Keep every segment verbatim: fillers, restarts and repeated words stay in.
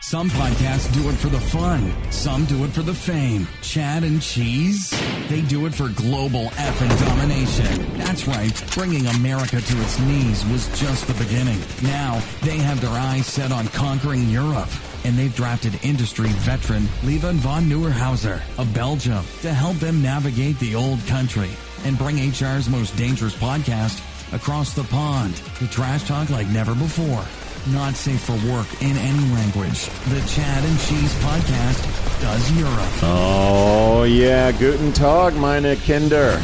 Some podcasts do it for the fun. Some do it for the fame. Chad and Cheese, they do it for global effing domination. That's right. Bringing America to its knees was just the beginning. Now they have their eyes set on conquering Europe. And they've drafted industry veteran Lieven von Neuerhauser of Belgium to help them navigate the old country and bring H R's most dangerous podcast across the pond to trash talk like never before. Not safe for work in any language. The Chad and Cheese Podcast does Europe. Oh, yeah. Guten Tag, meine Kinder.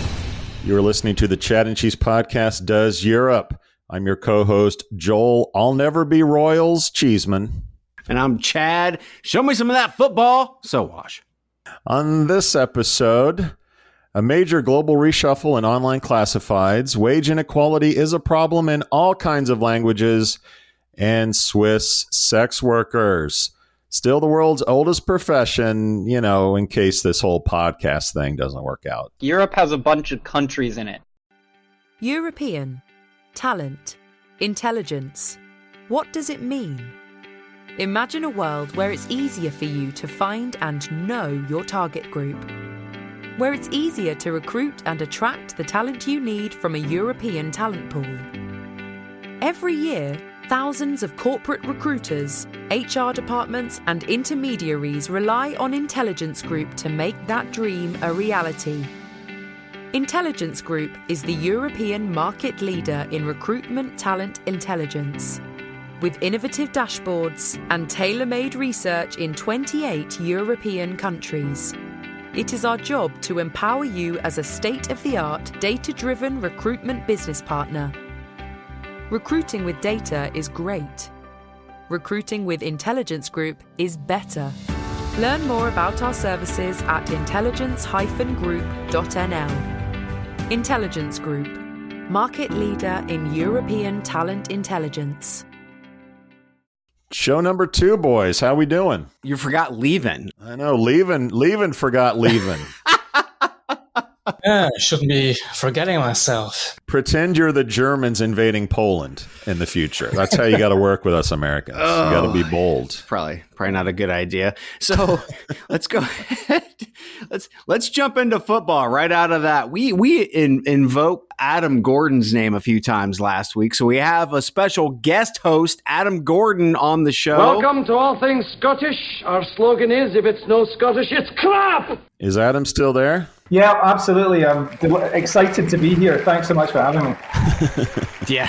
You're listening to the Chad and Cheese Podcast does Europe. I'm your co-host, Joel. I'll never be Royals Cheeseman. And I'm Chad. Show me some of that football. So wash. On this episode, a major global reshuffle in online classifieds. Wage inequality is a problem in all kinds of languages. And Swiss sex workers, still the world's oldest profession, you know, in case this whole podcast thing doesn't work out. Europe has a bunch of countries in it. European, talent, intelligence. What does it mean? Imagine a world where it's easier for you to find and know your target group. Where it's easier to recruit and attract the talent you need from a European talent pool. Every year, thousands of corporate recruiters, H R departments and intermediaries rely on Intelligence Group to make that dream a reality. Intelligence Group is the European market leader in recruitment talent intelligence. With innovative dashboards and tailor-made research in twenty-eight European countries, it is our job to empower you as a state-of-the-art, data-driven recruitment business partner. Recruiting with data is great. Recruiting with Intelligence Group is better. Learn more about our services at intelligence dash group dot n l. Intelligence Group, market leader in European talent intelligence. Show number two, boys. How we doing? You forgot Lieven. I know, Lieven, Lieven forgot Lieven. Yeah, I shouldn't be forgetting myself. Pretend you're the Germans invading Poland in the future. That's how you got to work with us Americans. Oh, you got to be bold. Probably, probably not a good idea. So let's go ahead. Let's let's jump into football right out of that. We we in, invoke Adam Gordon's name a few times last week, so we have a special guest host, Adam Gordon, on the show. Welcome to All Things Scottish. Our slogan is, if it's no Scottish, it's crap. Is Adam still there? Yeah, absolutely. I'm excited to be here. Thanks so much for having me. Yeah,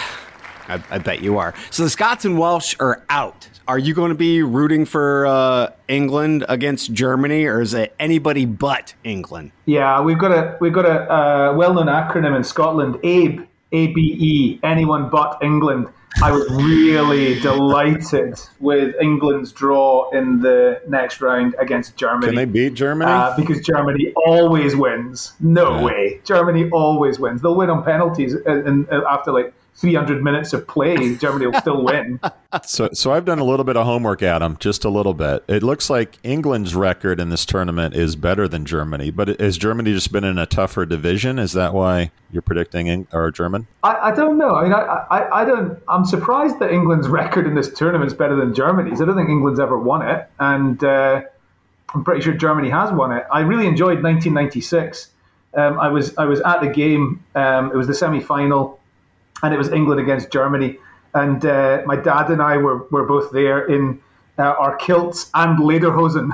I, I bet you are. So the Scots and Welsh are out. Are you going to be rooting for uh, England against Germany, or is it anybody but England? Yeah, we've got a we've got a uh, well-known acronym in Scotland, A B E, A B E, anyone but England. I was really delighted with England's draw in the next round against Germany. Can they beat Germany? Uh, because Germany always wins. No yeah. way. Germany always wins. They'll win on penalties, and after like three hundred minutes of play, Germany will still win. So, so I've done a little bit of homework, Adam, just a little bit. It looks like England's record in this tournament is better than Germany, but has Germany just been in a tougher division? Is that why you're predicting Eng- or German? I, I don't know. I mean, I, I, I don't. I'm surprised that England's record in this tournament is better than Germany's. I don't think England's ever won it, and uh, I'm pretty sure Germany has won it. I really enjoyed nineteen ninety-six. Um, I was I was at the game. Um, it was the semi-final. And it was England against Germany. And uh, my dad and I were, were both there in uh, our kilts and lederhosen.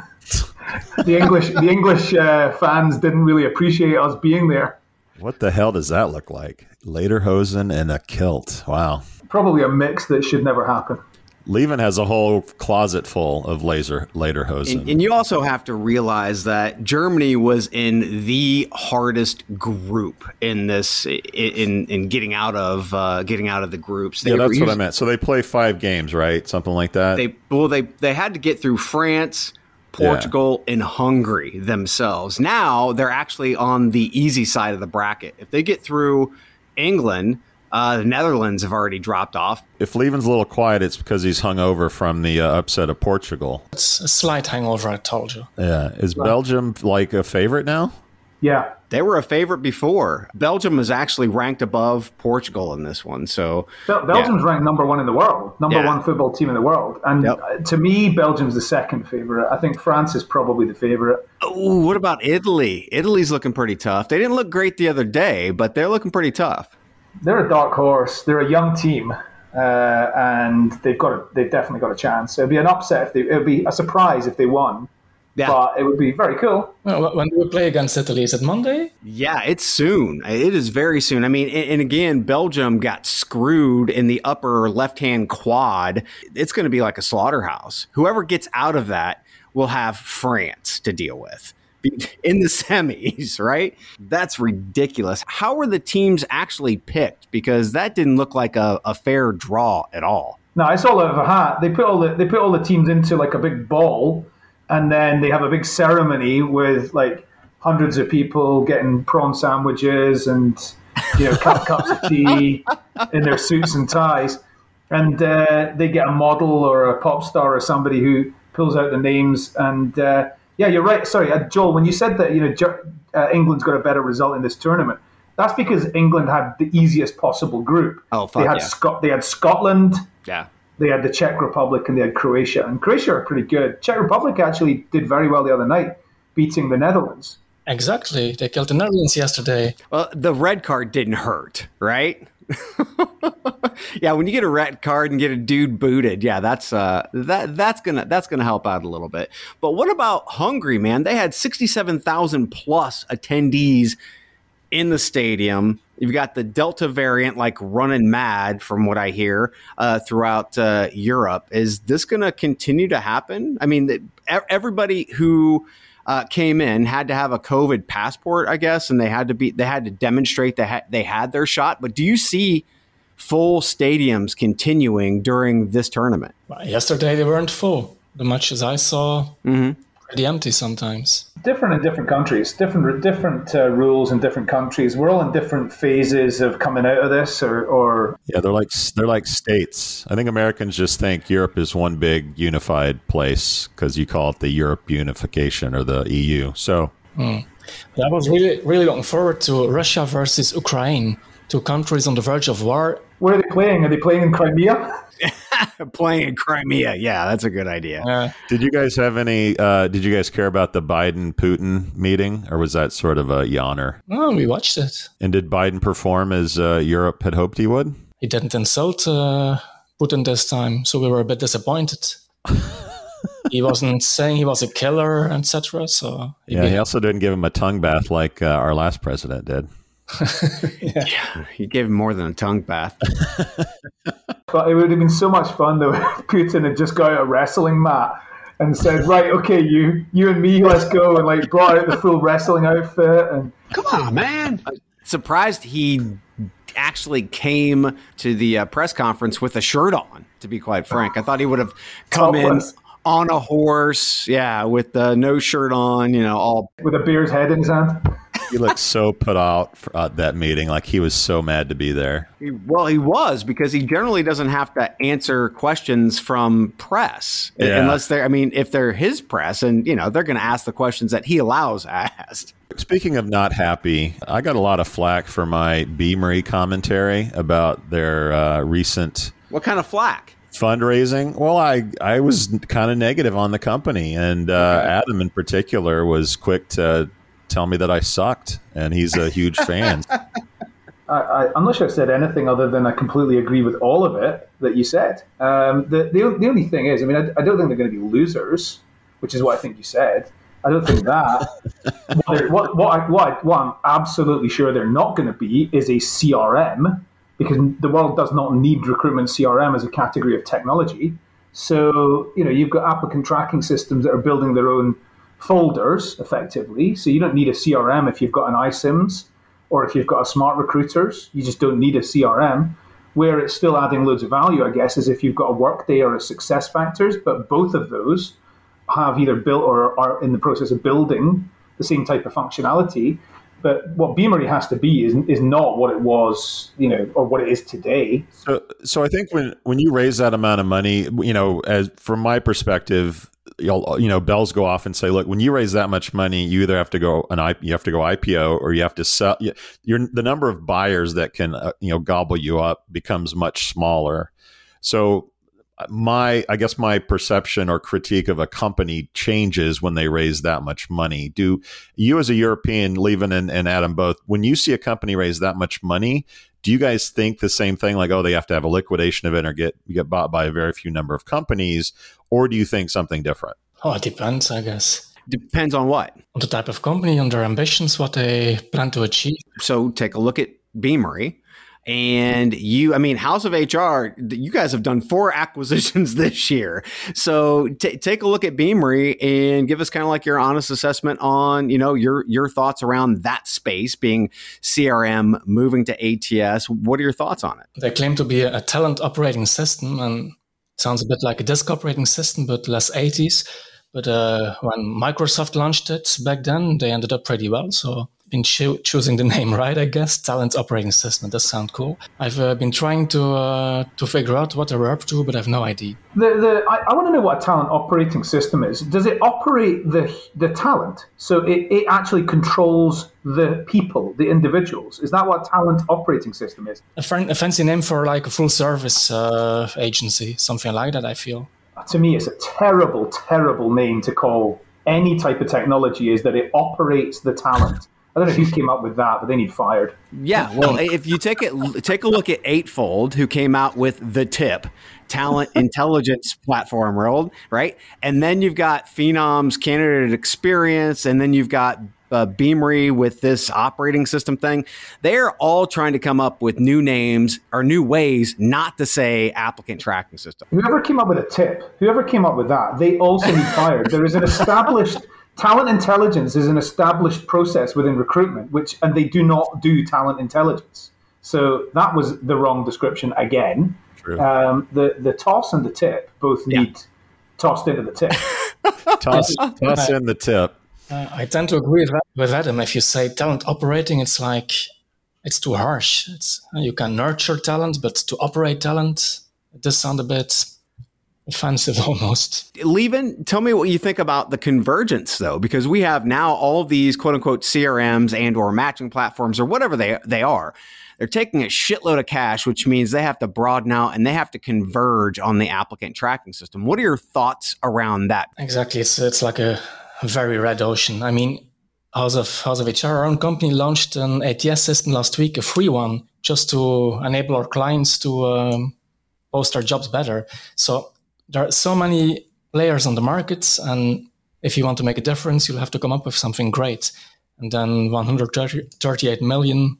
the English the English uh, fans didn't really appreciate us being there. What the hell does that look like? Lederhosen and a kilt. Wow. Probably a mix that should never happen. Lieven has a whole closet full of laser lederhosen. And, and you also have to realize that Germany was in the hardest group in this in in getting out of uh, getting out of the groups. They yeah, that's used, what I meant. So they play five games, right? Something like that. They well, they they had to get through France, Portugal, yeah. and Hungary themselves. Now they're actually on the easy side of the bracket. If they get through England, uh, the Netherlands have already dropped off. If Lieven's a little quiet, it's because he's hung over from the uh, upset of Portugal. It's a slight hangover, I told you. Yeah. Is right. Belgium like a favorite now? Yeah. They were a favorite before. Belgium was actually ranked above Portugal in this one. So Bel- Belgium's yeah. ranked number one in the world, number yeah. one football team in the world. And yep. to me, Belgium's the second favorite. I think France is probably the favorite. Oh, what about Italy? Italy's looking pretty tough. They didn't look great the other day, but they're looking pretty tough. They're a dark horse. They're a young team. Uh, and they've got a, they've definitely got a chance. It'd be an upset. If they, it'd be a surprise if they won. Yeah. But it would be very cool. Well, when do we play against Italy? Is it Monday? Yeah, it's soon. It is very soon. I mean, and again, Belgium got screwed in the upper left-hand quad. It's going to be like a slaughterhouse. Whoever gets out of that will have France to deal with in the semis, right? That's ridiculous. How were the teams actually picked? Because that didn't look like a, a fair draw at all. No, it's all out of a hat. They put all the, they put all the teams into like a big ball. And then they have a big ceremony with like hundreds of people getting prawn sandwiches and, you know, cup, cups of tea in their suits and ties. And uh, they get a model or a pop star or somebody who pulls out the names. And uh, yeah, you're right. Sorry, uh, Joel, when you said that, you know, uh, England's got a better result in this tournament, that's because England had the easiest possible group. Oh, fuck, they had yeah. Scot- they had Scotland. Yeah. They had the Czech Republic and they had Croatia. And Croatia are pretty good. Czech Republic actually did very well the other night, beating the Netherlands. Exactly. They killed the Netherlands yesterday. Well, the red card didn't hurt, right? Yeah, when you get a red card and get a dude booted, yeah, that's uh, that that's gonna that's gonna help out a little bit. But what about Hungary, man? They had sixty-seven thousand plus attendees in the stadium. You've got the Delta variant like running mad, from what I hear, uh, throughout uh, Europe. Is this going to continue to happen? I mean, the, everybody who uh, came in had to have a COVID passport, I guess, and they had to be they had to demonstrate that ha- they had their shot. But do you see full stadiums continuing during this tournament? Well, yesterday they weren't full. The matches I saw, mm-hmm. pretty empty sometimes. Different in different countries, different different uh, rules in different countries. We're all in different phases of coming out of this, or, or yeah, they're like they're like states. I think Americans just think Europe is one big unified place because you call it the Europe unification or the E U. So mm. I was really really looking forward to Russia versus Ukraine, two countries on the verge of war. Where are they playing? Are they playing in Crimea? Playing in Crimea. Yeah, that's a good idea. Uh, did you guys have any, uh, did you guys care about the Biden-Putin meeting, or was that sort of a yawner? Oh, we watched it. And did Biden perform as uh, Europe had hoped he would? He didn't insult uh, Putin this time, so we were a bit disappointed. He wasn't saying he was a killer, et cetera. So yeah, he also didn't give him a tongue bath like uh, our last president did. yeah. yeah, he gave him more than a tongue bath. But it would have been so much fun though if Putin had just got out a wrestling mat and said, right, okay, you you and me, let's go, and like brought out the full wrestling outfit. And come on, man. I'm surprised he actually came to the uh, press conference with a shirt on, to be quite frank. I thought he would have come Topless. in on a horse, yeah, with uh, no shirt on, you know, all with a beer's head in his hand. He looked so put out for, uh, that meeting. Like he was so mad to be there. Well, he was, because he generally doesn't have to answer questions from press yeah. unless they're, I mean, if they're his press, and, you know, they're going to ask the questions that he allows asked. Speaking of not happy, I got a lot of flack for my Beamery commentary about their uh, recent. What kind of flack? Fundraising. Well, I, I was kind of negative on the company, and uh, okay. Adam in particular was quick to tell me that I sucked, and he's a huge fan. I, I, I'm not sure I said anything other than I completely agree with all of it that you said. Um, the, the the only thing is, I mean, I, I don't think they're going to be losers, which is what I think you said. I don't think that. what, what, what, I, what, I, what I'm absolutely sure they're not going to be is a C R M, because the world does not need recruitment C R M as a category of technology. So, you know, you've got applicant tracking systems that are building their own folders effectively, so you don't need a C R M if you've got an iSIMS or if you've got a smart recruiters. You just don't need a C R M. Where it's still adding loads of value, I guess, is if you've got a Workday or a SuccessFactors, but both of those have either built or are in the process of building the same type of functionality. But what Beamery has to be is is not what it was, you know, or what it is today. So, so I think when, when you raise that amount of money, you know, as from my perspective, you'll, you know, bells go off and say, look, when you raise that much money, you either have to go an I, you have to go I P O, or you have to sell. You're, the number of buyers that can uh, you know gobble you up becomes much smaller. So my, I guess my perception or critique of a company changes when they raise that much money. Do you, as a European, Lieven and, and Adam both, when you see a company raise that much money, do you guys think the same thing? Like, oh, they have to have a liquidation event or get get bought by a very few number of companies, or do you think something different? Oh, it depends, I guess. Depends on what? On the type of company, on their ambitions, what they plan to achieve. So take a look at Beamery. And you, I mean, House of H R, you guys have done four acquisitions this year. So t- take a look at Beamery and give us kind of like your honest assessment on, you know, your your thoughts around that space being C R M, moving to A T S. What are your thoughts on it? They claim to be a talent operating system, and it sounds a bit like a disk operating system, but less eighties. But uh, when Microsoft launched it back then, they ended up pretty well. So been cho- choosing the name right, I guess. Talent operating system. That sounds cool. I've uh, been trying to uh, to figure out what they're up to, but I have no idea. The, the, I, I want to know what a talent operating system is. Does it operate the the talent? So it, it actually controls the people, the individuals. Is that what a talent operating system is? A, fan, a fancy name for like a full service uh, agency, something like that, I feel. To me, it's a terrible, terrible name to call any type of technology, is that it operates the talent. I don't know who came up with that, but they need fired. Yeah, well, if you take it, take a look at Eightfold, who came out with the Tip talent intelligence platform world, right? And then you've got Phenom's candidate experience, and then you've got uh, Beamery with this operating system thing. They're all trying to come up with new names or new ways not to say applicant tracking system. Whoever came up with a Tip, whoever came up with that, they also need fired. There is an established... Talent intelligence is an established process within recruitment, which, and they do not do talent intelligence. So that was the wrong description again. True. Um, the, the toss and the tip both need yeah. tossed into the tip. toss toss in the tip. Uh, I tend to agree with Adam. If you say talent operating, it's like, it's too harsh. It's, you can nurture talent, but to operate talent, it does sound a bit... offensive almost. Lieven, tell me what you think about the convergence, though, because we have now all of these quote unquote C R Ms and or matching platforms or whatever they they are. They're taking a shitload of cash, which means they have to broaden out and they have to converge on the applicant tracking system. What are your thoughts around that? Exactly. It's it's like a very red ocean. I mean, House of, House of H R, our own company, launched an A T S system last week, a free one, just to enable our clients to um, post their jobs better. So there are so many players on the markets, and if you want to make a difference, you'll have to come up with something great. And then one hundred thirty-eight million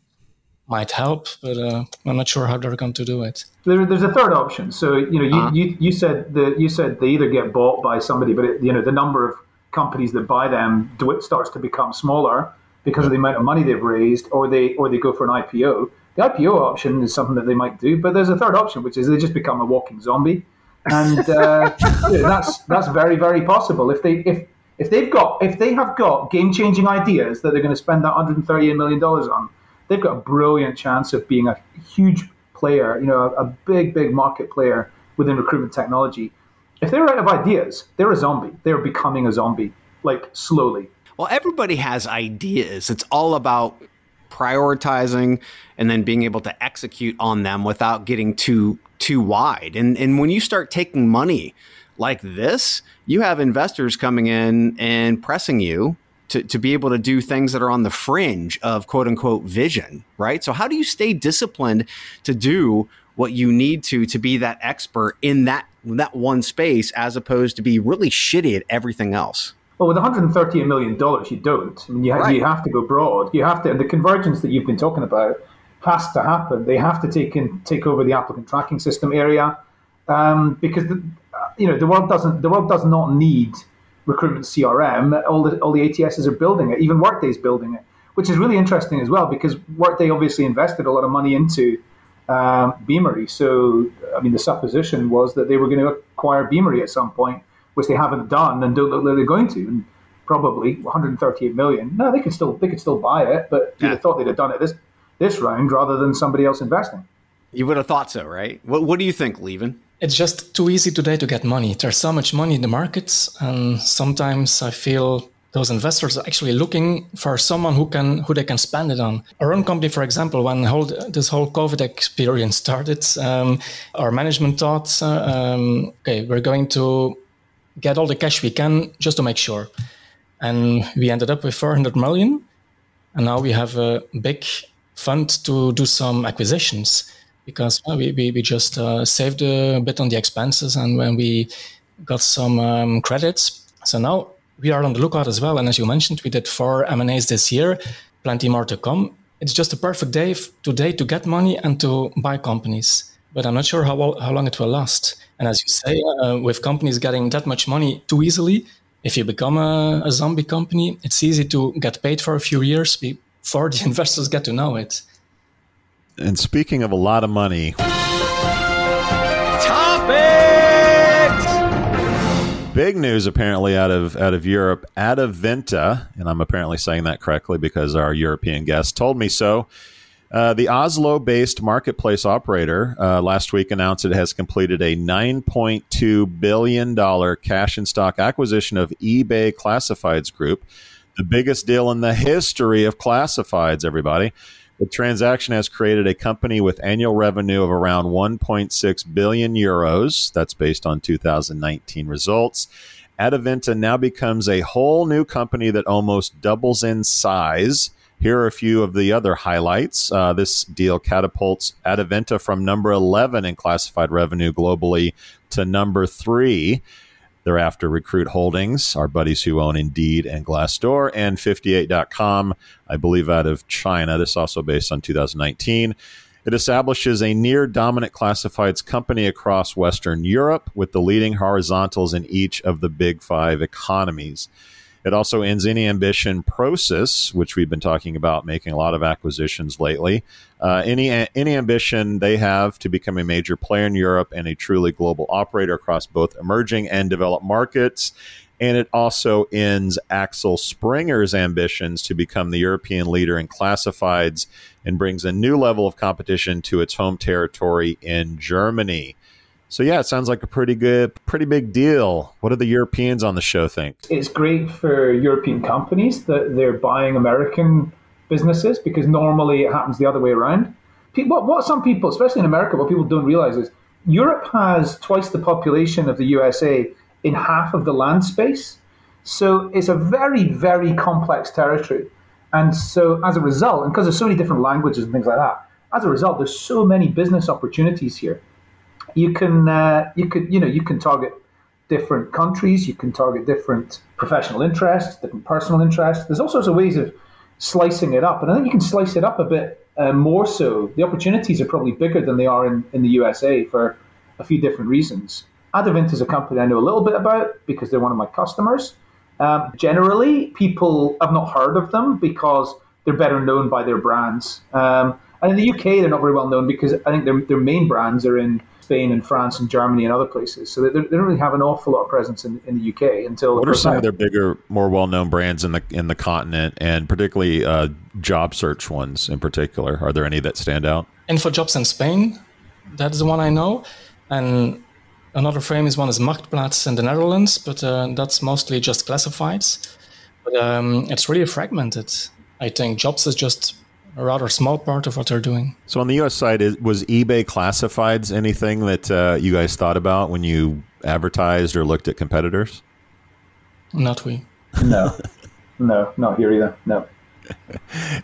might help, but uh, I'm not sure how they're going to do it. There, there's a third option. So you know, you, uh-huh. you, you said the, you said they either get bought by somebody, but it, you know, the number of companies that buy them do it starts to become smaller because of the amount of money they've raised, or they or they go for an I P O. The I P O option is something that they might do, but there's a third option, which is they just become a walking zombie. And uh, you know, that's that's very, very possible. If they if if they've got if they have got game changing ideas that they're going to spend that one hundred thirty-eight million dollars on, they've got a brilliant chance of being a huge player, you know, a, a big big market player within recruitment technology. If they're out of ideas, they're a zombie. They're becoming a zombie, like slowly. Well, everybody has ideas. It's all about prioritizing and then being able to execute on them without getting too too wide. And and when you start taking money like this, you have investors coming in and pressing you to, to be able to do things that are on the fringe of quote unquote vision, right? So how do you stay disciplined to do what you need to, to be that expert in that, that one space, as opposed to be really shitty at everything else? Well, with one hundred thirty million dollars, you don't. I mean, you, right. you have to go broad. You have to, and the convergence that you've been talking about has to happen. They have to take in, take over the applicant tracking system area, um, because the, you know the world doesn't the world does not need recruitment C R M. All the all the A T Ss are building it. Even Workday's building it, which is really interesting as well, because Workday obviously invested a lot of money into um, Beamery. So I mean, the supposition was that they were going to acquire Beamery at some point. which they haven't done and don't look like they're going to. And probably one hundred thirty-eight million. No, they could still they could still buy it, but yeah. You'd have thought they'd have done it this this round rather than somebody else investing. You would have thought so, right? What What do you think, Lieven? It's just too easy today to get money. There's so much money in the markets, and sometimes I feel those investors are actually looking for someone who can who they can spend it on. Our own company, for example, when whole, this whole COVID experience started, um, our management thought, uh, um, okay, we're going to get all the cash we can just to make sure. And we ended up with four hundred million. And now we have a big fund to do some acquisitions because well, we, we, we just uh, saved a bit on the expenses. And when we got some um, credits, so now we are on the lookout as well. And as you mentioned, we did four M and A's this year, plenty more to come. It's just a perfect day f- today to get money and to buy companies. But I'm not sure how how long it will last. And as you say, uh, with companies getting that much money too easily, if you become a, a zombie company, it's easy to get paid for a few years before the investors get to know it. And speaking of a lot of money... Big news apparently out of out of Europe, Adevinta, and I'm apparently saying that correctly because our European guest told me so. Uh, the Oslo-based marketplace operator uh, last week announced it has completed a nine point two billion dollars cash-in-stock acquisition of eBay Classifieds Group, the biggest deal in the history of classifieds, everybody. The transaction has created a company with annual revenue of around one point six billion euros. That's based on two thousand nineteen results. Adevinta now becomes a whole new company that almost doubles in size. Here are a few of the other highlights. Uh, this deal catapults Adevinta from number eleven in classified revenue globally to number three. They're after Recruit Holdings, our buddies who own Indeed and Glassdoor, and fifty-eight dot com, I believe, out of China. This is also based on two thousand nineteen. It establishes a near-dominant classifieds company across Western Europe with the leading horizontals in each of the big five economies. It also ends any ambition process, which we've been talking about, making a lot of acquisitions lately. Uh, any any ambition they have to become a major player in Europe and a truly global operator across both emerging and developed markets. And it also ends Axel Springer's ambitions to become the European leader in classifieds and brings a new level of competition to its home territory in Germany. So, yeah, it sounds like a pretty good, pretty big deal. What do the Europeans on the show think? It's great for European companies that they're buying American businesses because normally it happens the other way around. What, what some people, especially in America, what people don't realize is Europe has twice the population of the U S A in half of the land space. So it's a very, very complex territory. And so as a result, and because there's so many different languages and things like that, as a result, there's so many business opportunities here. You can, uh, you could, you know, you can target different countries. You can target different professional interests, different personal interests. There's all sorts of ways of slicing it up, and I think you can slice it up a bit uh, more. So the opportunities are probably bigger than they are in, in the U S A for a few different reasons. Adavint is a company I know a little bit about because they're one of my customers. Um, generally, people have not heard of them because they're better known by their brands. Um, and in the U K, they're not very well known because I think their their main brands are in Spain and France and Germany and other places. So they, they don't really have an awful lot of presence in, in the U K until... What are some of their bigger, more well-known brands in the in the continent and particularly uh, job search ones in particular? Are there any that stand out? InfoJobs in Spain, that's the one I know. And another famous one is Marktplatz in the Netherlands, but uh, that's mostly just classifieds. But um, it's really fragmented. I think jobs is just... a rather small part of what they're doing. So on the U S side, was eBay Classifieds anything that uh, you guys thought about when you advertised or looked at competitors? Not we. No, no, not here either. No.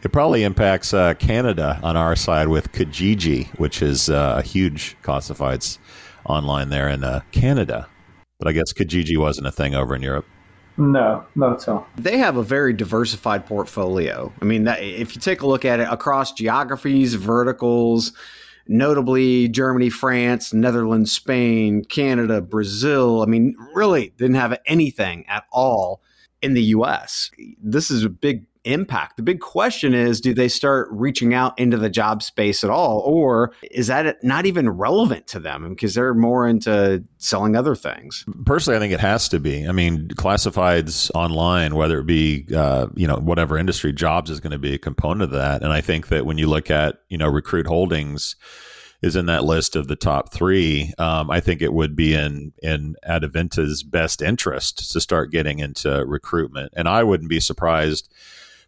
It probably impacts uh, Canada on our side with Kijiji, which is uh, huge classifieds online there in uh, Canada. But I guess Kijiji wasn't a thing over in Europe. No, not at all. They have a very diversified portfolio. I mean, that, if you take a look at it across geographies, verticals, notably Germany, France, Netherlands, Spain, Canada, Brazil. I mean, really didn't have anything at all in the U S. This is a big impact. The big question is, do they start reaching out into the job space at all? Or is that not even relevant to them because they're more into selling other things? Personally, I think it has to be. I mean, classifieds online, whether it be, uh, you know, whatever industry, jobs is going to be a component of that. And I think that when you look at, you know, Recruit Holdings is in that list of the top three, um, I think it would be in in Adevinta's best interest to start getting into recruitment. And I wouldn't be surprised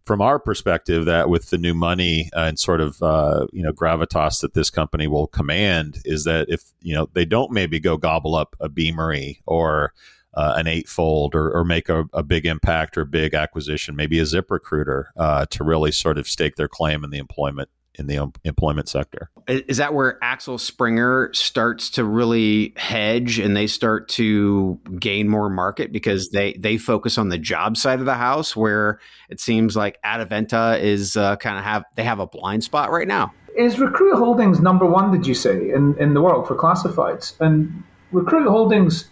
from our perspective that with the new money uh, and sort of uh, you know gravitas that this company will command, is that if you know they don't maybe go gobble up a Beamery or uh, an Eightfold or, or make a, a big impact or big acquisition, maybe a Zip Recruiter uh, to really sort of stake their claim in the employment in the employment sector. Is that where Axel Springer starts to really hedge and they start to gain more market because they, they focus on the job side of the house, where it seems like Adevinta is uh, kind of have, they have a blind spot right now? Is Recruit Holdings number one, did you say, in, in the world for classifieds? And Recruit Holdings,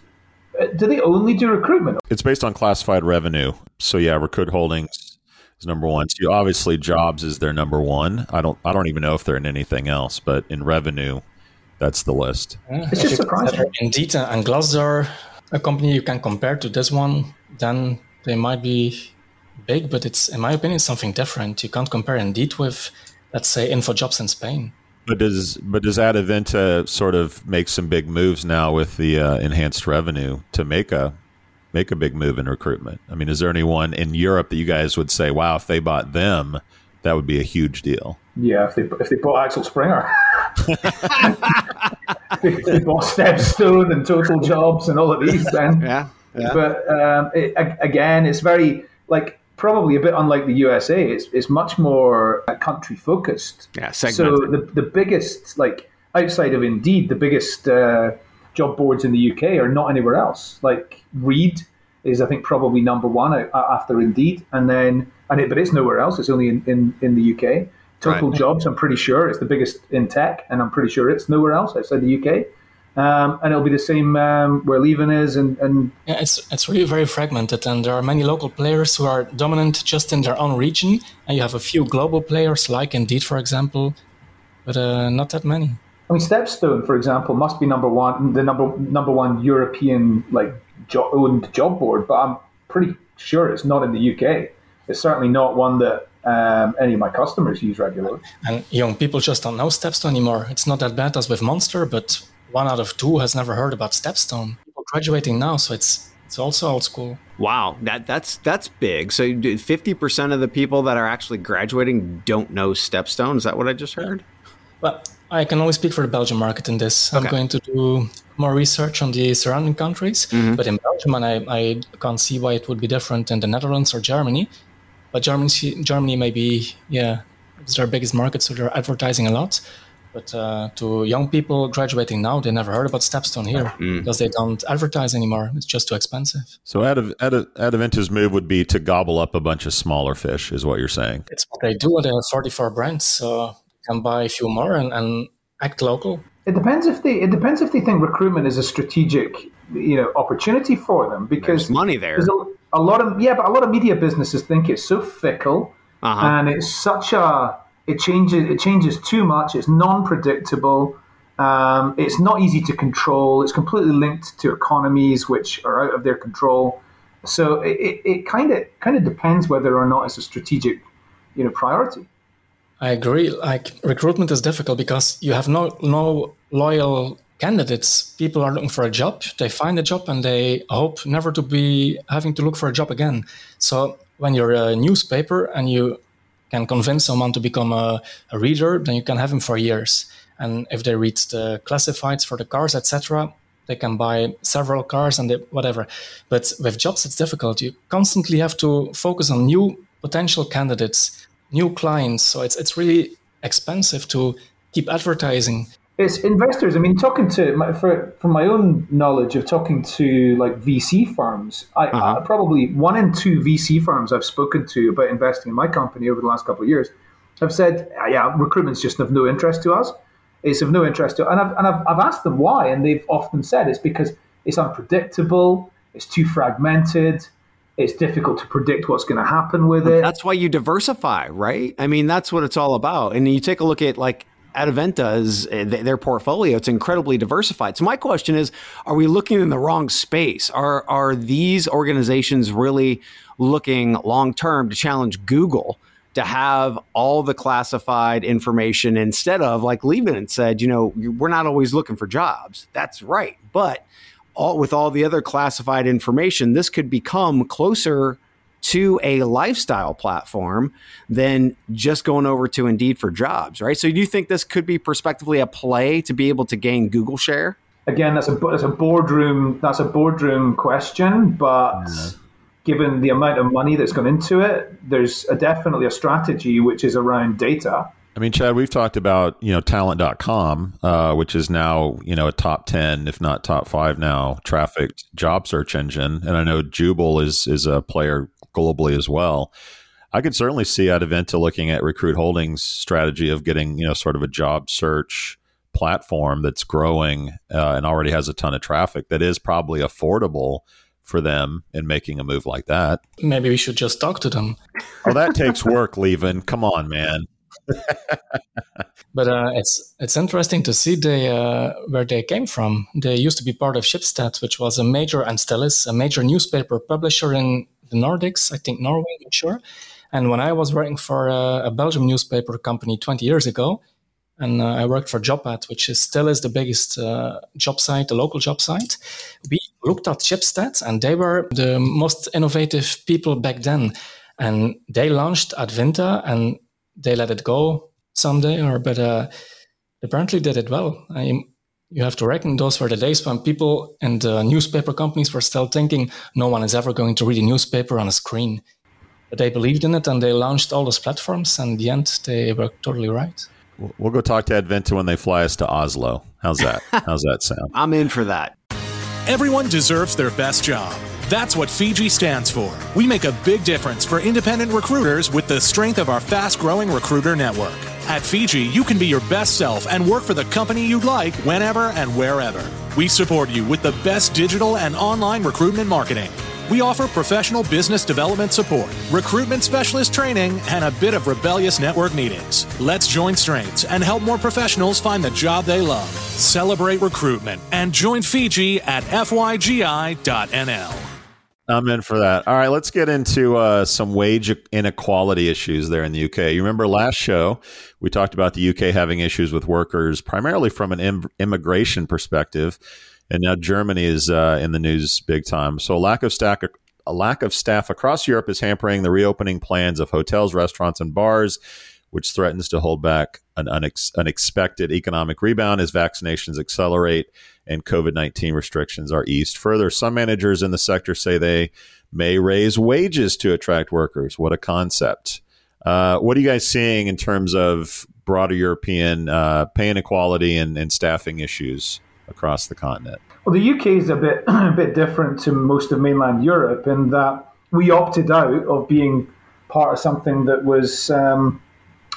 do they only do recruitment? It's based on classified revenue. So yeah, Recruit Holdings is number one. So obviously jobs is their number one. I don't I don't even know if they're in anything else, but in revenue, that's the list. Yeah, it's just surprising. Indeed, and Glassdoor, a company you can compare to this one, then they might be big, but it's, in my opinion, something different. You can't compare Indeed with, let's say, InfoJobs in Spain. But does but does Adevinta sort of make some big moves now with the uh, enhanced revenue to make a make a big move in recruitment? I mean, is there anyone in Europe that you guys would say, wow, if they bought them, that would be a huge deal? Yeah, if they if they bought Axel Springer. if they bought Stepstone and Totaljobs and all of these, then. Yeah, yeah. But um, it, again, it's very, like, probably a bit unlike the U S A. It's it's much more country-focused. Yeah, segmented. So the, the biggest, like, outside of Indeed, the biggest... Uh, job boards in the U K are not anywhere else. Like Reed is, I think, probably number one after Indeed, and then and it, but it's nowhere else. It's only in, in, in the U K. Totaljobs, I'm pretty sure, it's the biggest in tech, and I'm pretty sure it's nowhere else outside the U K. Um, and it'll be the same um, where Lieven is, and, and yeah, it's it's really very fragmented, and there are many local players who are dominant just in their own region, and you have a few global players like Indeed, for example, but uh, not that many. I mean, Stepstone, for example, must be number one, the number number one European like jo- owned job board, but I'm pretty sure it's not in the U K. It's certainly not one that um, any of my customers use regularly. And young people just don't know Stepstone anymore. It's not that bad as with Monster, but one out of two has never heard about Stepstone. People graduating now, so it's it's also old school. Wow, that that's that's big. So fifty percent of the people that are actually graduating don't know Stepstone. Is that what I just heard? Well, I can only speak for the Belgian market in this. Okay. I'm going to do more research on the surrounding countries, mm-hmm. but in Belgium, and I, I can't see why it would be different in the Netherlands or Germany. But Germany, Germany may be, yeah, it's their biggest market, so they're advertising a lot. But uh, to young people graduating now, they never heard about Stepstone here mm. because they don't advertise anymore. It's just too expensive. So Adev- Adev- Adeventa's move would be to gobble up a bunch of smaller fish, is what you're saying. It's what they do. They have forty-four brands, so... can buy a few more and, and act local. It depends if they. It depends if they think recruitment is a strategic, you know, opportunity for them, because there's money there. There's a, a lot of yeah, but a lot of media businesses think it's so fickle, uh-huh. and it's such a. It changes. It changes too much. It's non-predictable. Um, it's not easy to control. It's completely linked to economies which are out of their control. So it kind of kind of depends whether or not it's a strategic, you know, priority. I agree. Like recruitment is difficult because you have no no loyal candidates. People are looking for a job. They find a job and they hope never to be having to look for a job again. So when you're a newspaper and you can convince someone to become a, a reader, then you can have him for years. And if they read the classifieds for the cars, et cetera, they can buy several cars and they, whatever. But with jobs, it's difficult. You constantly have to focus on new potential candidates, new clients, so it's it's really expensive to keep advertising. It's investors. I mean, talking to my, for, from my own knowledge of talking to like V C firms, I, uh-huh. I probably one in two V C firms I've spoken to about investing in my company over the last couple of years have said, yeah, recruitment's just of no interest to us. It's of no interest to, and I've and I've, I've asked them why, and they've often said it's because it's unpredictable, it's too fragmented. It's difficult to predict what's going to happen with it. That's why you diversify, right? I mean, that's what it's all about. And you take a look at like Adevinta's, their portfolio, it's incredibly diversified. So my question is, are we looking in the wrong space? Are are these organizations really looking long-term to challenge Google to have all the classified information instead of, like Lieven said, you know, we're not always looking for jobs. That's right. But all, with all the other classified information, this could become closer to a lifestyle platform than just going over to Indeed for jobs, right? So do you think this could be prospectively a play to be able to gain Google share? Again, that's a that's a boardroom that's a boardroom question, but mm-hmm. given the amount of money that's gone into it, there's a, definitely a strategy which is around data. I mean, Chad, we've talked about, you know, talent dot com, uh, which is now, you know, a top ten, if not top five now, trafficked job search engine. And I know Jubal is is a player globally as well. I could certainly see Adevinta looking at Recruit Holdings' strategy of getting, you know, sort of a job search platform that's growing uh, and already has a ton of traffic that is probably affordable for them in making a move like that. Maybe we should just talk to them. Oh, that takes work, Lieven. Come on, man. But uh, it's it's interesting to see the uh, where they came from. They used to be part of Schibsted, which was a major and still is a major newspaper publisher in the Nordics. I think Norway, I'm sure. And when I was working for a, a Belgium newspaper company twenty years ago, and uh, I worked for Jobat, which is still is the biggest uh, job site, the local job site. We looked at Schibsted, and they were the most innovative people back then, and they launched Adevinta and. They let it go someday, or but uh, apparently they did well. I, you have to reckon those were the days when people and uh, newspaper companies were still thinking no one is ever going to read a newspaper on a screen. But they believed in it, and they launched all those platforms, and in the end, they were totally right. We'll go talk to Adevinta when they fly us to Oslo. How's that? How's that sound? I'm in for that. Everyone deserves their best job. That's what Fiji stands for. We make a big difference for independent recruiters with the strength of our fast-growing recruiter network. At Fiji, you can be your best self and work for the company you'd like whenever and wherever. We support you with the best digital and online recruitment marketing. We offer professional business development support, recruitment specialist training, and a bit of rebellious network meetings. Let's join strengths and help more professionals find the job they love. Celebrate recruitment and join Fiji at F Y G I dot N L. I'm in for that. All right, let's get into uh, some wage inequality issues there in the U K. You remember last show, we talked about the U K having issues with workers, primarily from an im- immigration perspective. And now Germany is uh, in the news big time. So a lack of staff, a lack of staff across Europe is hampering the reopening plans of hotels, restaurants, and bars, which threatens to hold back an unex- unexpected economic rebound as vaccinations accelerate and COVID nineteen restrictions are eased further. Some managers in the sector say they may raise wages to attract workers. What a concept. Uh, what are you guys seeing in terms of broader European uh, pay inequality and, and staffing issues across the continent? Well, the U K is a bit a bit different to most of mainland Europe in that we opted out of being part of something that was um,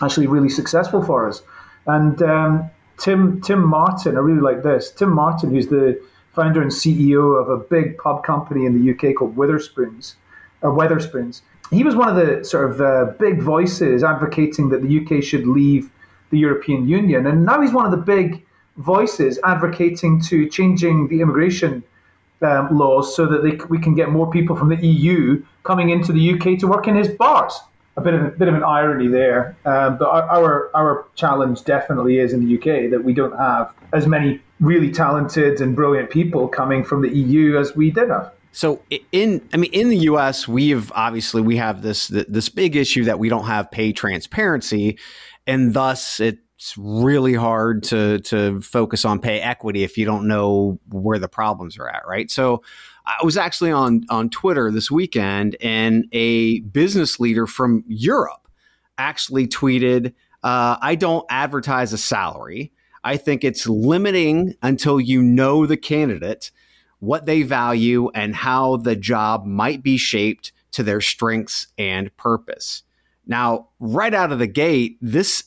actually really successful for us. And um, Tim Tim Martin, I really like this. Tim Martin, who's the founder and C E O of a big pub company in the U K called Witherspoons, or Weatherspoons. He was one of the sort of uh, big voices advocating that the U K should leave the European Union, and now he's one of the big voices advocating to changing the immigration um, laws so that they, we can get more people from the E U coming into the U K to work in his bars. A bit of a bit of an irony there, um, but our our challenge definitely is in the U K that we don't have as many really talented and brilliant people coming from the E U as we did have. So in, I mean, in the U S, we've obviously we have this this big issue that we don't have pay transparency, and thus it. It's really hard to to focus on pay equity if you don't know where the problems are at, right? So I was actually on, on Twitter this weekend, and a business leader from Europe actually tweeted, uh, I don't advertise a salary. I think it's limiting until you know the candidate, what they value, and how the job might be shaped to their strengths and purpose. Now, right out of the gate, this...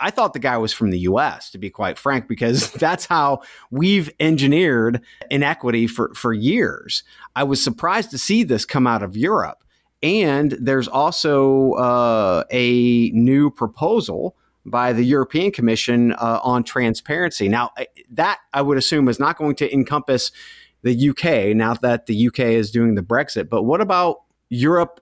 I thought the guy was from the U S, to be quite frank, because that's how we've engineered inequity for, for years. I was surprised to see this come out of Europe. And there's also uh, a new proposal by the European Commission uh, on transparency. Now, that I would assume is not going to encompass the U K now that the U K is doing the Brexit. But what about Europe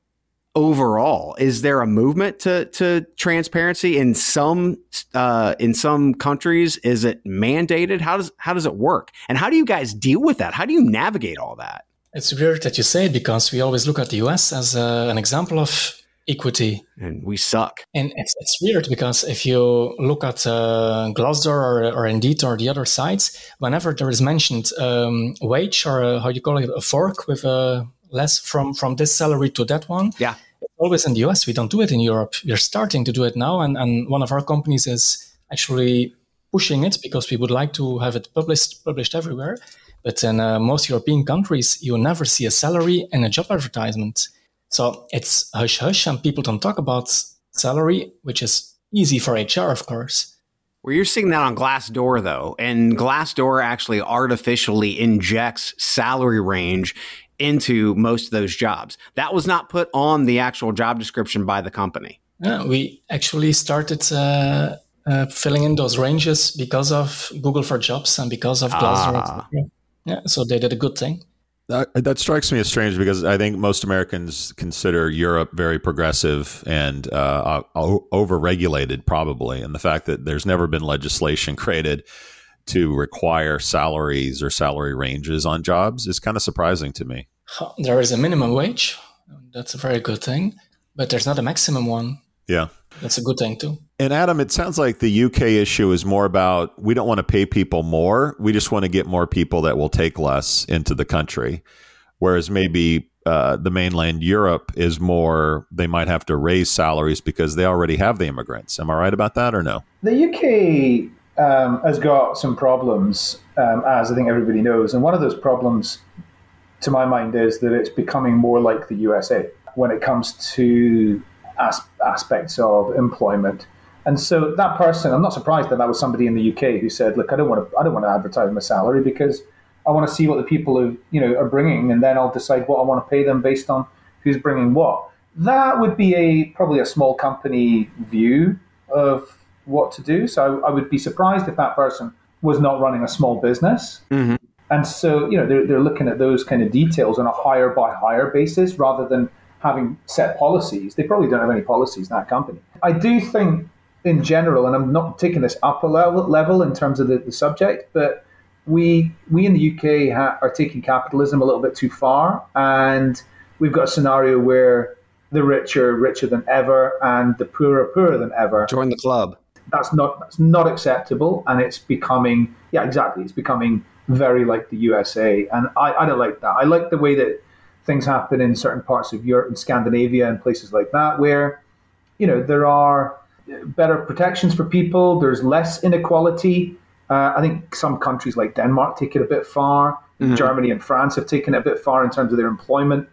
overall? Is there a movement to, to transparency in some uh, in some countries? Is it mandated? How does how does it work? And how do you guys deal with that? How do you navigate all that? It's weird that you say it, because we always look at the U S as a, an example of equity. And we suck. And it's, it's weird because if you look at uh, Glassdoor or, or Indeed or the other sites, whenever there is mentioned um, wage or a, how you call it, a fork with a less from, from this salary to that one, yeah, it's always in the U S. We don't do it in Europe. We're starting to do it now. And, and one of our companies is actually pushing it because we would like to have it published published everywhere. But in uh, most European countries, you never see a salary in a job advertisement. So it's hush-hush, and people don't talk about salary, which is easy for H R, of course. Well, you're seeing that on Glassdoor, though. And Glassdoor actually artificially injects salary range into most of those jobs. That was not put on the actual job description by the company. Yeah, we actually started... Uh, Uh, filling in those ranges because of Google for Jobs and because of Glassdoor. Ah. Yeah, so they did a good thing. That, that strikes me as strange because I think most Americans consider Europe very progressive and uh, over-regulated probably. And the fact that there's never been legislation created to require salaries or salary ranges on jobs is kind of surprising to me. There is a minimum wage. That's a very good thing. But there's not a maximum one. Yeah. That's a good thing, too. And Adam, it sounds like the U K issue is more about we don't want to pay people more. We just want to get more people that will take less into the country. Whereas maybe uh, the mainland Europe is more they might have to raise salaries because they already have the immigrants. Am I right about that or no? The U K um, has got some problems, um, as I think everybody knows. And one of those problems, to my mind, is that it's becoming more like the U S A when it comes to aspects of employment. And so that person, I'm not surprised that that was somebody in the U K who said, look, I don't want to I don't want to advertise my salary because I want to see what the people who, you know, are bringing, and then I'll decide what I want to pay them based on who's bringing what. That would be a probably a small company view of what to do. So I, I would be surprised if that person was not running a small business. Mm-hmm. And so, you know, they're, they're looking at those kind of details on a hire by hire basis rather than having set policies. They probably don't have any policies in that company. I do think in general, and I'm not taking this up a level in terms of the, the subject, but we we in the U K ha- are taking capitalism a little bit too far, and we've got a scenario where the rich are richer than ever and the poor are poorer than ever. Join the club. That's not that's not acceptable, and it's becoming, yeah, exactly, it's becoming very like the U S A, and I, I don't like that. I like the way that things happen in certain parts of Europe and Scandinavia and places like that where, you know, there are better protections for people. There's less inequality. Uh, I think some countries like Denmark take it a bit far. Mm-hmm. Germany and France have taken it a bit far in terms of their employment,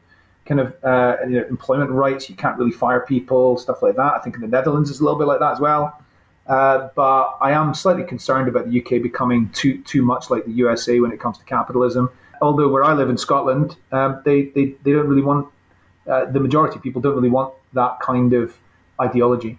kind of uh, you know, employment rights. You can't really fire people, stuff like that. I think in the Netherlands it's a little bit like that as well. Uh, but I am slightly concerned about the U K becoming too too much like the U S A when it comes to capitalism. Although where I live in Scotland, um, they, they, they don't really want, uh, the majority of people don't really want that kind of ideology.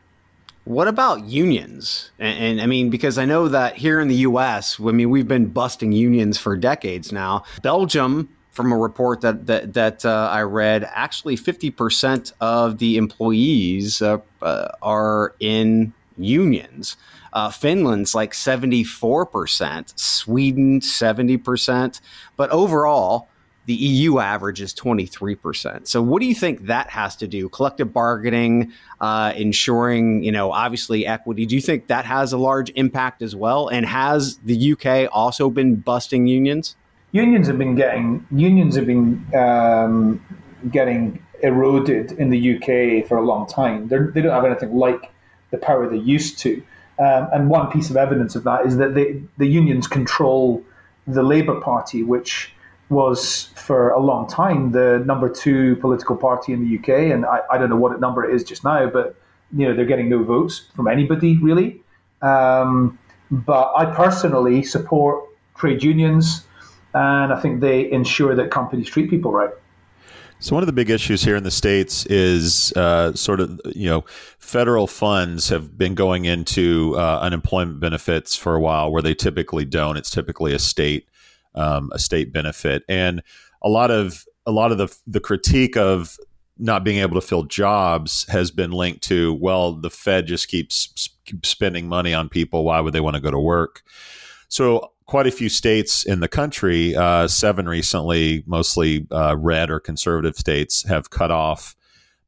What about unions? And, and I mean, because I know that here in the U S, I mean, we've been busting unions for decades now. Belgium, from a report that that, that uh, I read, actually fifty percent of the employees uh, uh, are in unions. Uh, Finland's like seventy-four percent, Sweden seventy percent, but overall the E U average is twenty-three percent. So what do you think that has to do? Collective bargaining, uh, ensuring, you know, obviously equity. Do you think that has a large impact as well? And has the U K also been busting unions? Unions have been getting unions have been um, getting eroded in the U K for a long time. They're, they don't have anything like the power they used to. Um, and one piece of evidence of that is that they, the unions control the Labour Party, which was for a long time the number two political party in the U K. And I, I don't know what number it is just now, but you know they're getting no votes from anybody really. Um, but I personally support trade unions, and I think they ensure that companies treat people right. So one of the big issues here in the States is uh, sort of, you know, federal funds have been going into uh, unemployment benefits for a while where they typically don't. It's typically a state um, a state benefit. And a lot of a lot of the the critique of not being able to fill jobs has been linked to, well, the Fed just keeps keeps spending money on people. Why would they want to go to work? So quite a few states in the country, uh, seven recently, mostly uh, red or conservative states, have cut off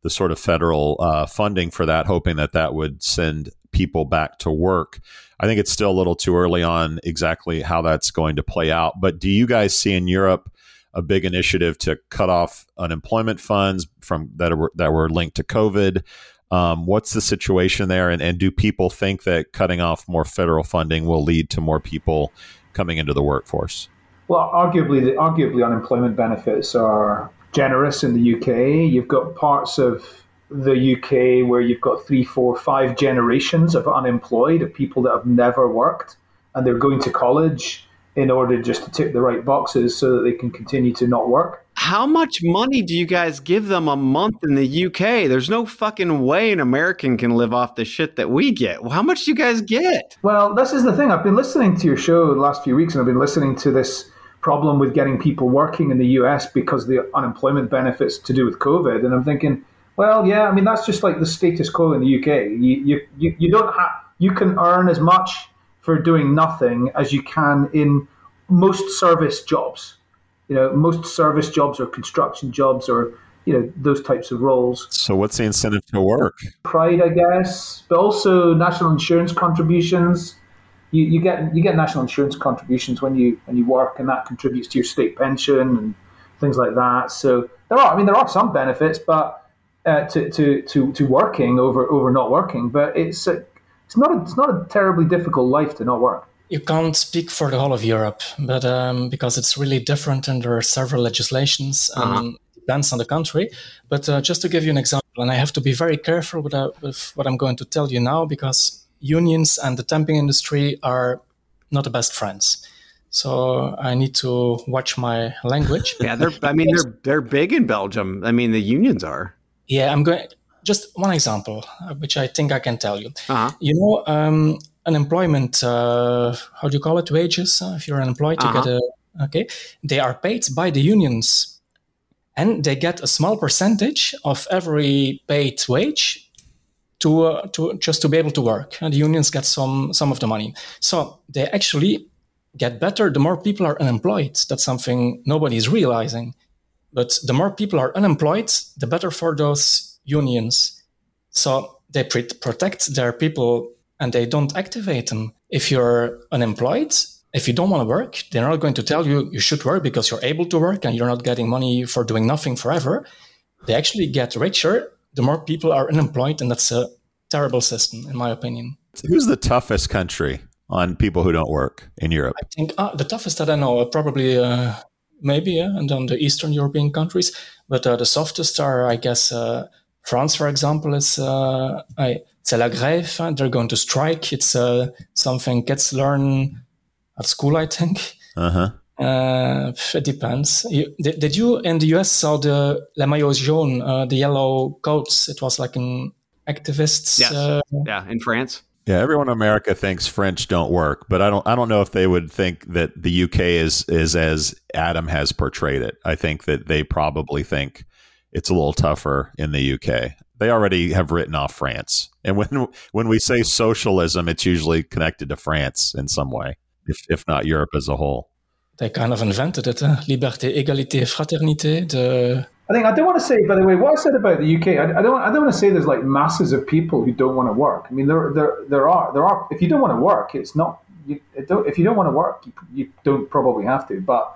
the sort of federal uh, funding for that, hoping that that would send people back to work. I think it's still a little too early on exactly how that's going to play out. But do you guys see in Europe a big initiative to cut off unemployment funds from that were that were linked to COVID? Um, what's the situation there? And, and do people think that cutting off more federal funding will lead to more people coming into the workforce? Well, arguably, the, arguably unemployment benefits are generous in the U K. You've got parts of the U K where you've got three, four, five generations of unemployed, of people that have never worked, and they're going to college in order just to tick the right boxes so that they can continue to not work. How much money do you guys give them a month in the U K? There's no fucking way an American can live off the shit that we get. How much do you guys get? Well, this is the thing. I've been listening to your show the last few weeks, and I've been listening to this problem with getting people working in the U S because of the unemployment benefits to do with COVID. And I'm thinking, well, yeah, I mean, that's just like the status quo in the U K. You you you, you don't have you can earn as much for doing nothing as you can in most service jobs. You know, most service jobs or construction jobs or, you know, those types of roles. So what's the incentive to work? Pride, I guess, but also national insurance contributions. You, you get you get national insurance contributions when you when you work, and that contributes to your state pension and things like that. So there are, I mean, there are some benefits, but uh, to, to to to working over over not working. But it's a, it's not a, it's not a terribly difficult life to not work. You can't speak for the whole of Europe, but um, because it's really different and there are several legislations and uh-huh. depends on the country. But uh, just to give you an example, and I have to be very careful with, uh, with what I'm going to tell you now, because unions and the temping industry are not the best friends. So I need to watch my language. yeah, they're, I mean, they're they're big in Belgium. I mean, the unions are. Yeah, I'm going. Just one example, which I think I can tell you. Uh-huh. You know. Um, Unemployment, uh, how do you call it? Wages. Uh, if you're unemployed, uh-huh. you get a okay. They are paid by the unions, and they get a small percentage of every paid wage to uh, to just to be able to work. And the unions get some some of the money, so they actually get better the more people are unemployed. That's something nobody is realizing, but the more people are unemployed, the better for those unions. So they pre- protect their people. And they don't activate them. If you're unemployed, if you don't want to work, they're not going to tell you you should work because you're able to work and you're not getting money for doing nothing forever. They actually get richer the more people are unemployed, and that's a terrible system, in my opinion. Who's the toughest country on people who don't work in Europe? I think uh, the toughest that I know are probably uh, maybe, yeah, and then the Eastern European countries. But uh, the softest are, I guess, uh, France, for example, is... Uh, I. C'est la grève. They're going to strike. It's uh, something kids learn at school, I think. Uh-huh. Uh, it depends. You, did, did you in the U S saw the la maillots jaunes, uh, the yellow coats? It was like an activist. Yes. Uh, yeah, in France. Yeah, everyone in America thinks French don't work, but I don't. I don't know if they would think that the U K is is as Adam has portrayed it. I think that they probably think it's a little tougher in the U K. They already have written off France. And when when we say socialism, it's usually connected to France in some way, if, if not Europe as a whole. They kind of invented it, huh? Liberté, égalité, fraternité. The... I think I don't want to say, by the way, what I said about the U K, I, I don't I don't want to say there's like masses of people who don't want to work. I mean, there there there are there are. If you don't want to work, it's not. You, it don't, if you don't want to work, you, you don't probably have to. But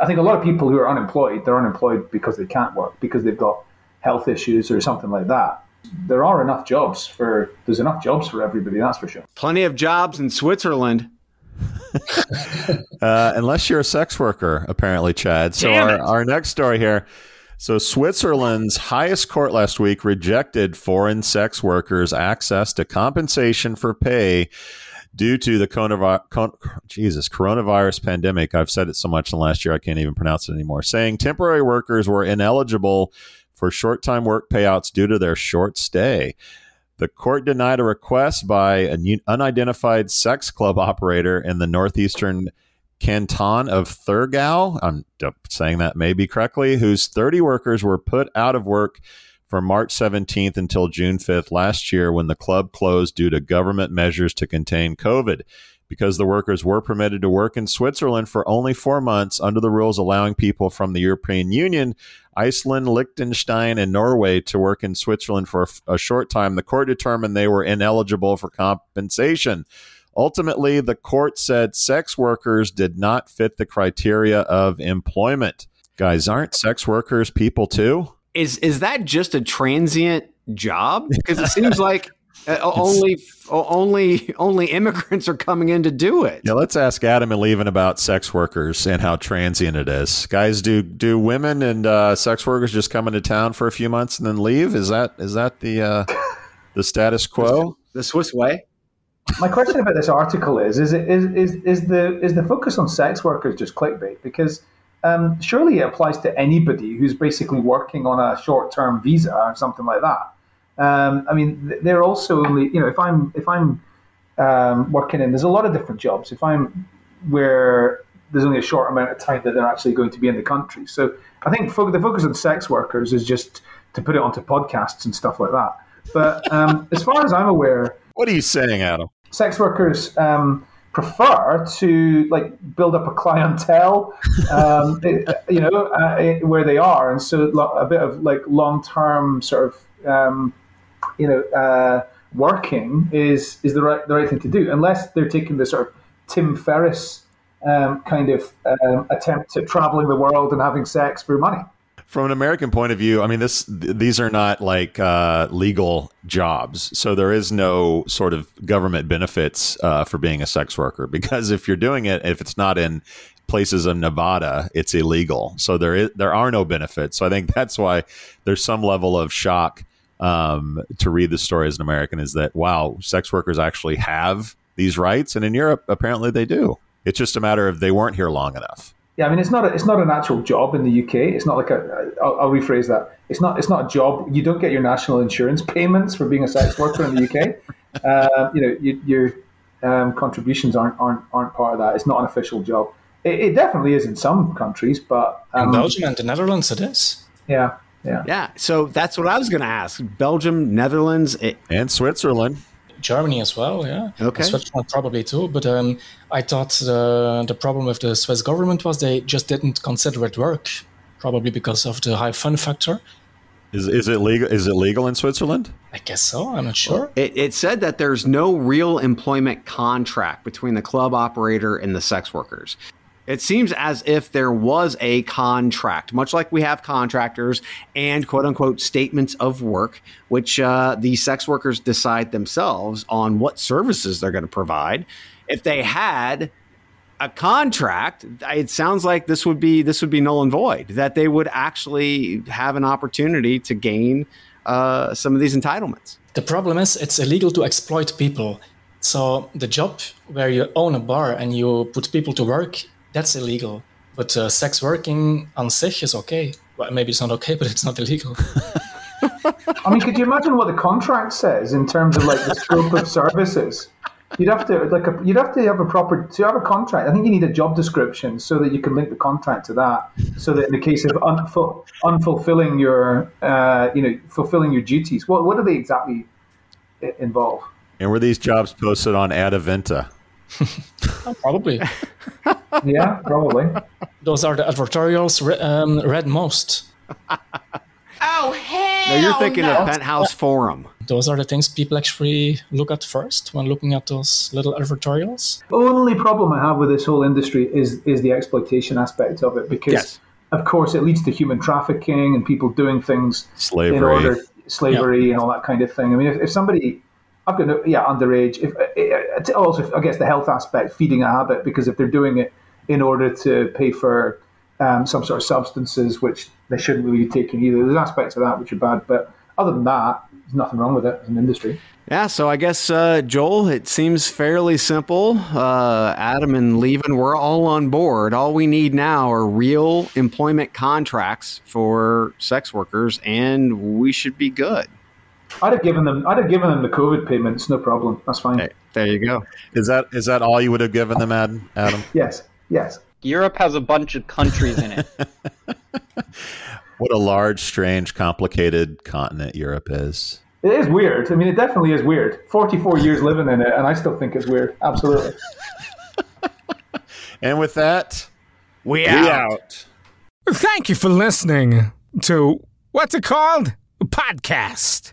I think a lot of people who are unemployed, they're unemployed because they can't work, because they've got health issues or something like that. There are enough jobs for, there's enough jobs for everybody, that's for sure. Plenty of jobs in Switzerland. uh, unless you're a sex worker, apparently, Chad. So our, our next story here. So Switzerland's highest court last week rejected foreign sex workers' access to compensation for pay due to the coronavirus, con- Jesus, coronavirus pandemic. I've said it so much in the last year, I can't even pronounce it anymore, saying temporary workers were ineligible for short-time work payouts due to their short stay. The court denied a request by an unidentified sex club operator in the northeastern canton of Thurgau, I'm saying that maybe correctly, whose thirty workers were put out of work from March seventeenth until June fifth last year when the club closed due to government measures to contain COVID. Because the workers were permitted to work in Switzerland for only four months under the rules allowing people from the European Union, Iceland, Liechtenstein, and Norway to work in Switzerland for a, a short time, the court determined they were ineligible for compensation. Ultimately, the court said sex workers did not fit the criteria of employment. Guys, aren't sex workers people too? Is is that just a transient job? Because it seems like uh, only only only immigrants are coming in to do it. Yeah, let's ask Adam and Lieven about sex workers and how transient it is. Guys, do do women and uh, sex workers just come into town for a few months and then leave? Is that is that the uh, the status quo? The Swiss way. My question about this article is: is it is is is the is the focus on sex workers just clickbait? Because um, surely it applies to anybody who's basically working on a short-term visa or something like that. Um, I mean, they're also only you know if I'm if I'm um, working in there's a lot of different jobs. If I'm where there's only a short amount of time that they're actually going to be in the country, so I think fo- the focus on sex workers is just to put it onto podcasts and stuff like that. But um, as far as I'm aware, what are you saying, Adam? Sex workers um, prefer to like build up a clientele, um, it, you know, uh, it, where they are, and so lo- a bit of like long-term sort of, um, you know, uh, working is is the right the right thing to do, unless they're taking the sort of Tim Ferriss um, kind of um, attempt at traveling the world and having sex for money. From an American point of view, I mean, this th- these are not like uh, legal jobs. So there is no sort of government benefits uh, for being a sex worker, because if you're doing it, if it's not in places in Nevada, it's illegal. So there is there are no benefits. So I think that's why there's some level of shock um, to read the story as an American, is that, wow, sex workers actually have these rights. And in Europe, apparently they do. It's just a matter of they weren't here long enough. Yeah, I mean, it's not a, it's not an actual job in the U K. It's not like a I'll, I'll rephrase that. It's not it's not a job. You don't get your national insurance payments for being a sex worker in the U K. Uh, you know, you, your um, contributions aren't aren't aren't part of that. It's not an official job. It, it definitely is in some countries, but um, in Belgium and the Netherlands, it is. Yeah, yeah, yeah. So that's what I was going to ask. Belgium, Netherlands, it- and Switzerland. Germany as well, yeah. Okay. Switzerland probably too, but um, I thought the the problem with the Swiss government was they just didn't consider it work, probably because of the high fun factor. Is is it legal? Is it legal in Switzerland? I guess so. I'm not sure. It, it said that there's no real employment contract between the club operator and the sex workers. It seems as if there was a contract, much like we have contractors and quote unquote statements of work, which uh, the sex workers decide themselves on what services they're going to provide. If they had a contract, it sounds like this would be this would be null and void, that they would actually have an opportunity to gain uh, some of these entitlements. The problem is it's illegal to exploit people. So the job where you own a bar and you put people to work, that's illegal, but uh, sex working on sich is okay. Well, maybe it's not okay, but it's not illegal. I mean, could you imagine what the contract says in terms of like the scope of services? You'd have to like a, you'd have to have a proper to have a contract. I think you need a job description so that you can link the contract to that. So that in the case of unful, unfulfilling your uh, you know fulfilling your duties, what what do they exactly involve? And were these jobs posted on Adevinta? Probably. Yeah, probably. Those are the advertorials re- um, read most. Oh, hell no. You're thinking no. of Penthouse Forum. Those are the things people actually look at first when looking at those little advertorials. The only problem I have with this whole industry is is the exploitation aspect of it, because, yes. of course, it leads to human trafficking and people doing things slavery. in order slavery yeah. and all that kind of thing. I mean, if, if somebody... I've got no, yeah, underage. If also, I guess the health aspect, feeding a habit, because if they're doing it in order to pay for um, some sort of substances, which they shouldn't really be taken either. There's aspects of that which are bad, but other than that, there's nothing wrong with it as an industry. Yeah, so I guess, uh, Joel, it seems fairly simple. Uh, Adam and Lieven, we're all on board. All we need now are real employment contracts for sex workers, and we should be good. I'd have given them. I'd have given them the COVID payments. No problem. That's fine. Hey, there you go. Is that is that all you would have given them, Adam? Adam? Yes. Yes. Europe has a bunch of countries in it. What a large, strange, complicated continent Europe is. It is weird. I mean, it definitely is weird. forty-four years living in it, and I still think it's weird. Absolutely. And with that, we, we out. out. Thank you for listening to, what's it called? A podcast.